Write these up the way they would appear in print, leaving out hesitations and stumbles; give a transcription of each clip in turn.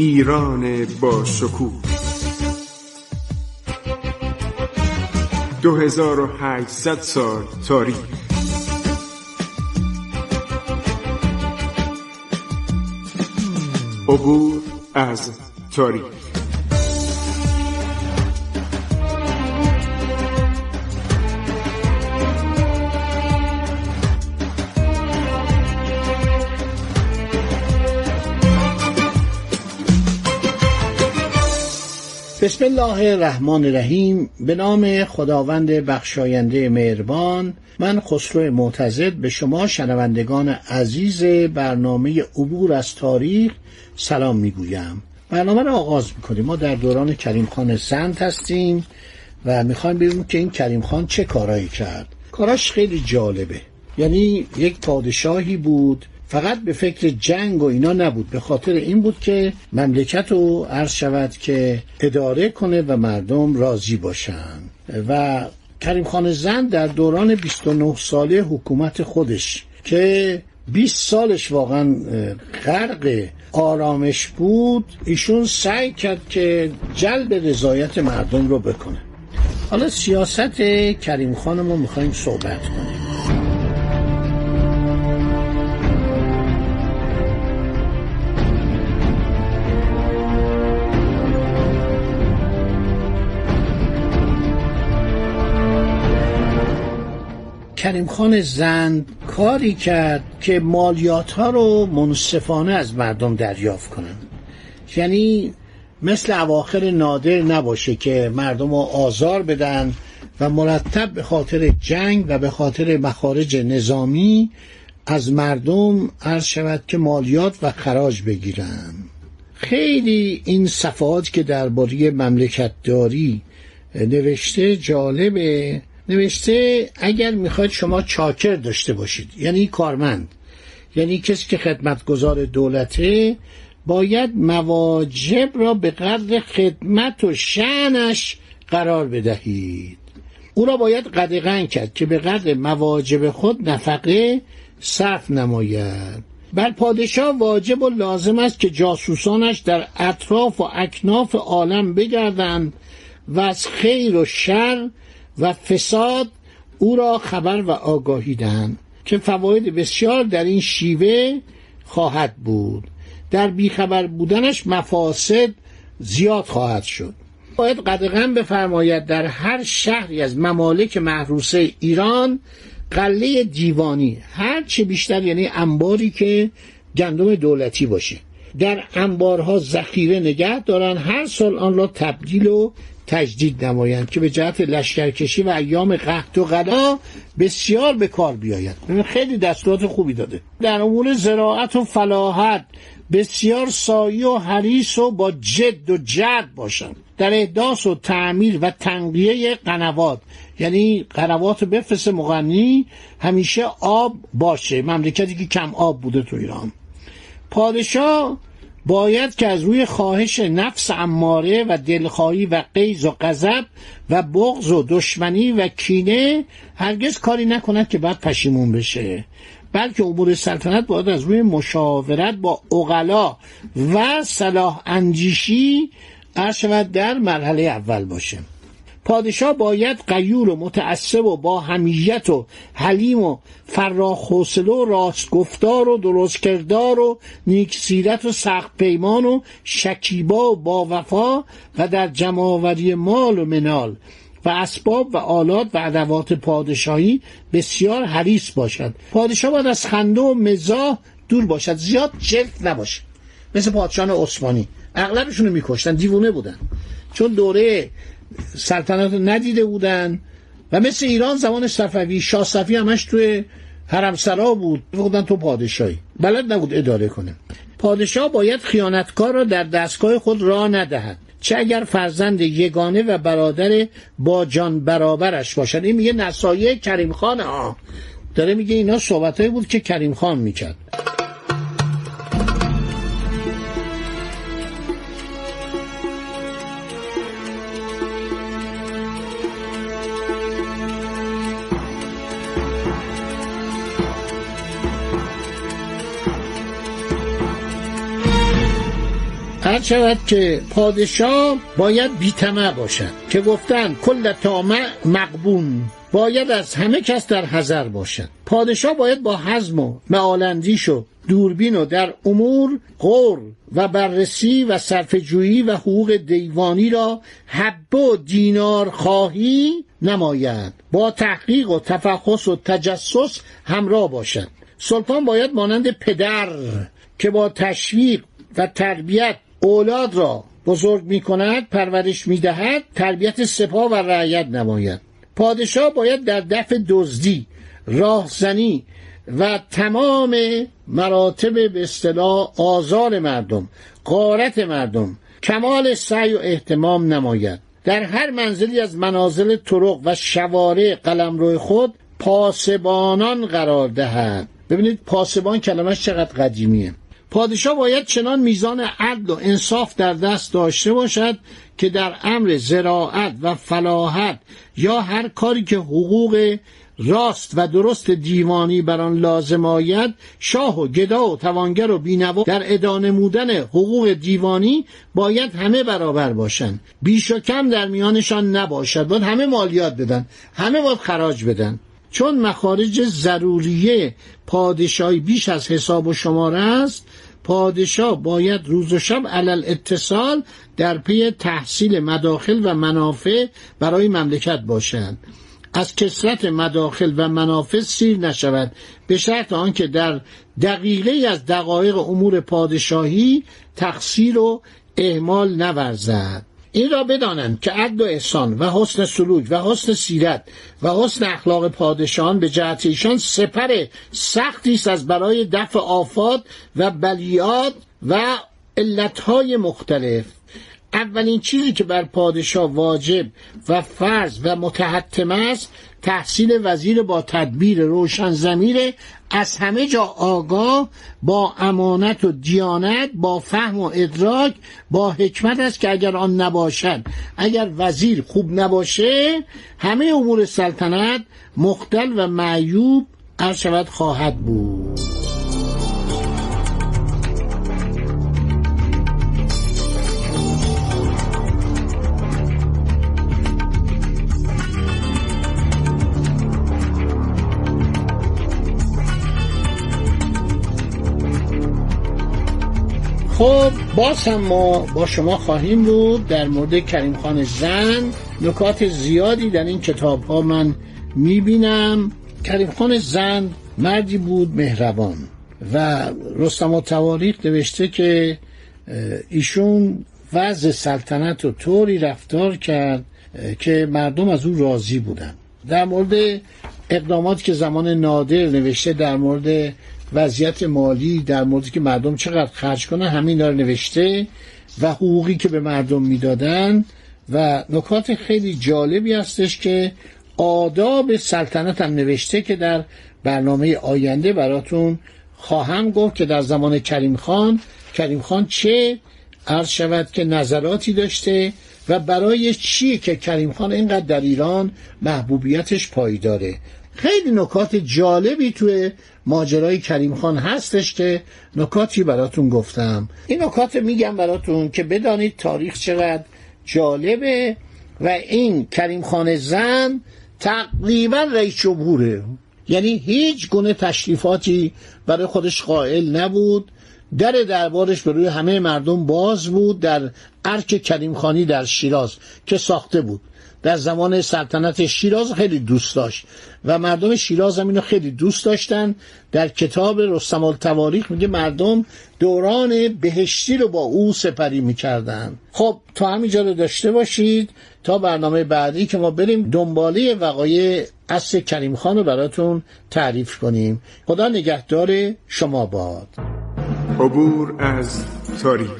ایران با شکوه 2800 سال تاریخ. عبور از تاریخ. بسم الله الرحمن الرحیم. به نام خداوند بخشاینده مهربان. من خسرو معتزد به شما شنوندگان عزیز برنامه عبور از تاریخ سلام میگویم. برنامه را آغاز میکنیم. ما در دوران کریم خان زند هستیم و میخوایم ببینیم که این کریم خان چه کارایی کرد. کاراش خیلی جالبه. یعنی یک پادشاهی بود، فقط به فکر جنگ و اینا نبود، به خاطر این بود که مملکت رو عرض شود که اداره کنه و مردم راضی باشن. و کریم خان زند در دوران 29 ساله حکومت خودش که 20 سالش واقعا غرق آرامش بود، ایشون سعی کرد که جلب رضایت مردم رو بکنه. حالا سیاست کریم خان ما میخواییم صحبت کنیم. کریم خان زند کاری کرد که مالیات ها رو منصفانه از مردم دریافت کنن. یعنی مثل اواخر نادر نباشه که مردم رو آزار بدن و مرتب به خاطر جنگ و به خاطر مخارج نظامی از مردم عرض شود که مالیات و خراج بگیرن. خیلی این صفحات که درباره مملکتداری نوشته جالبه. نوشته اگر میخواید شما چاکر داشته باشید، یعنی کارمند، یعنی کسی که خدمتگزار دولته، باید مواجب را به قدر خدمت و شأنش قرار بدهید. او را باید قدغن کرد که به قدر مواجب خود نفقه صرف نماید. بر پادشاه واجب و لازم است که جاسوسانش در اطراف و اکناف عالم بگردند و از خیر و شر و فساد او را خبر و آگاهی دهند که فواید بسیار در این شیوه خواهد بود. در بیخبر بودنش مفاسد زیاد خواهد شد. باید قدغن بفرماید در هر شهری از ممالک محروسه ایران قله دیوانی، هر چه بیشتر، یعنی انباری که گندم دولتی باشه، در انبارها ذخیره نگه دارن، هر سال آن را تبدیل و تجدید نمایند که به جهت لشکرکشی و ایام قحط و قلا بسیار به کار بیاید. خیلی دستورات خوبی داده. در امور زراعت و فلاحت بسیار سعی و حریص و با جد و جهد باشند. در احداث و تعمیر و تنقیه قنوات، یعنی قنوات بفرست مغنی، همیشه آب باشه. مملکتی که کم آب بوده تو ایران. پادشاه باید که از روی خواهش نفس اماره و دلخواهی و غیظ و غضب و بغض و دشمنی و کینه هرگز کاری نکند که بعد پشیمون بشه، بلکه امور سلطنت باید از روی مشاورت با عقلا و صلاح اندیشی ارشد در مرحله اول باشه. پادشاه باید غیور و متعصب و با حمیت و حلیم و فراخ حوصله و راست گفتار و درست کردار و نیک سیرت و سخت پیمان و شکیبا و با وفا و در جمع‌آوری مال و منال و اسباب و آلات و ادوات پادشاهی بسیار حریص باشد. پادشاه باید از خنده و مزاح دور باشد، زیاد جلد نباشه. مثل پادشاهان عثمانی اغلبشون رو می‌کشتن، دیوونه بودن، چون دوره سلطنت ندیده بودن. و مثل ایران زمان صفوی، شاه صفوی همش توی حرمسرا بود، بودن تو پادشاهی، بلد نبود اداره کنه. پادشاه باید خیانتکار را در دستگاه خود راه ندهد، چه اگر فرزند یگانه و برادر با جان برابرش باشد. این میگه نصایح کریم خان ها. داره میگه اینا صحبتایی بود که کریم خان میکرد. هر شود که پادشاه باید بی‌طمع باشد که گفتن کل طامع مغبون، باید از همه کس در حذر باشد. پادشاه باید با حزم و معال‌اندیش و دوربین و در امور غور و بررسی و صرفه‌جویی و حقوق دیوانی را حب و دینار خواهی نماید، با تحقیق و تفحص و تجسس همراه باشد. سلطان باید مانند پدر که با تشویق و تربیت اولاد را بزرگ می کند، پرورش می دهد، تربیت سپاه و رعیت نماید. پادشاه باید در دفع دزدی، راهزنی و تمام مراتب به اصطلاح آزار مردم، غارت مردم کمال سعی و اهتمام نماید. در هر منزلی از منازل طرق و شوارع قلمرو خود پاسبانان قرار دهد. ببینید پاسبان کلمش چقدر قدیمیه. پادشاه باید چنان میزان عدل و انصاف در دست داشته باشد که در امر زراعت و فلاحت یا هر کاری که حقوق راست و درست دیوانی بر آن لازم آید، شاه و گدا و توانگر و بینوا در ادا نمودن حقوق دیوانی باید همه برابر باشند، بیش و کم در میانشان نباشد. باید همه مالیات بدن، همه باید خراج بدن، چون مخارج ضروریه پادشاهی بیش از حساب و شمار است. پادشاه باید روز و شب علل اتصال در پی تحصیل مداخل و منافع برای مملکت باشند، از کثرت مداخل و منافع سیر نشود، به شرط آنکه در دقیقه از دقایق امور پادشاهی تقصیر و اهمال نورزد. این را بدانند که عدل و احسان و حسن سلوک و حسن سیرت و حسن اخلاق پادشاهان به جهت ایشان سپر سختی است از برای دفع آفات و بلیات و علتهای مختلف. اولین چیزی که بر پادشاه واجب و فرض و متحتم است، تحصیل وزیر با تدبیر روشن ضمیر، از همه جا آگاه، با امانت و دیانت، با فهم و ادراک، با حکمت است که اگر آن نباشد، اگر وزیر خوب نباشه، همه امور سلطنت مختل و معیوب ارشد خواهد بود. خب باز هم ما با شما خواهیم بود در مورد کریم خان زند. نکات زیادی در این کتاب ها من میبینم. کریم خان زند مردی بود مهربان و رستم التواریخ نوشته که ایشون وضع سلطنت رو طوری رفتار کرد که مردم از او راضی بودن. در مورد اقدامات که زمان نادر نوشته، در مورد وضعیت مالی، در موردی که مردم چقدر خرج کنن، همین داره نوشته و حقوقی که به مردم میدادن و نکات خیلی جالبی هستش که آداب سلطنت هم نوشته که در برنامه آینده براتون خواهم گفت که در زمان کریم خان چه عرض شود که نظراتی داشته و برای چی که کریم خان اینقدر در ایران محبوبیتش پایداره. خیلی نکات جالبی توی ماجرای کریم خان هستش که نکاتی براتون گفتم. این نکات میگم براتون که بدانید تاریخ چقدر جالبه و این کریم خان زند تقریبا رئیس جمهوره، یعنی هیچ گونه تشریفاتی برای خودش قائل نبود. در دربارش به روی همه مردم باز بود در ارک کریمخانی در شیراز که ساخته بود در زمان سلطنت شیراز، خیلی دوست داشت و مردم شیراز هم اینو خیلی دوست داشتن. در کتاب رستم التواریخ میگه مردم دوران بهشتی رو با او سپری میکردن. خب تا همینجا رو داشته باشید تا برنامه بعدی که ما بریم دنباله وقایع عصر کریم خان رو براتون تعریف کنیم. خدا نگهدار شما باد. عبور از تاریخ.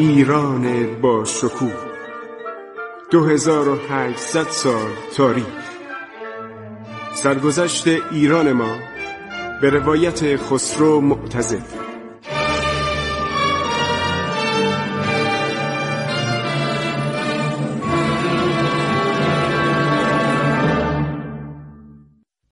ایران با شکوه 2800 سال تاریخ. سرگذشت ایران ما به روایت خسرو معتزد.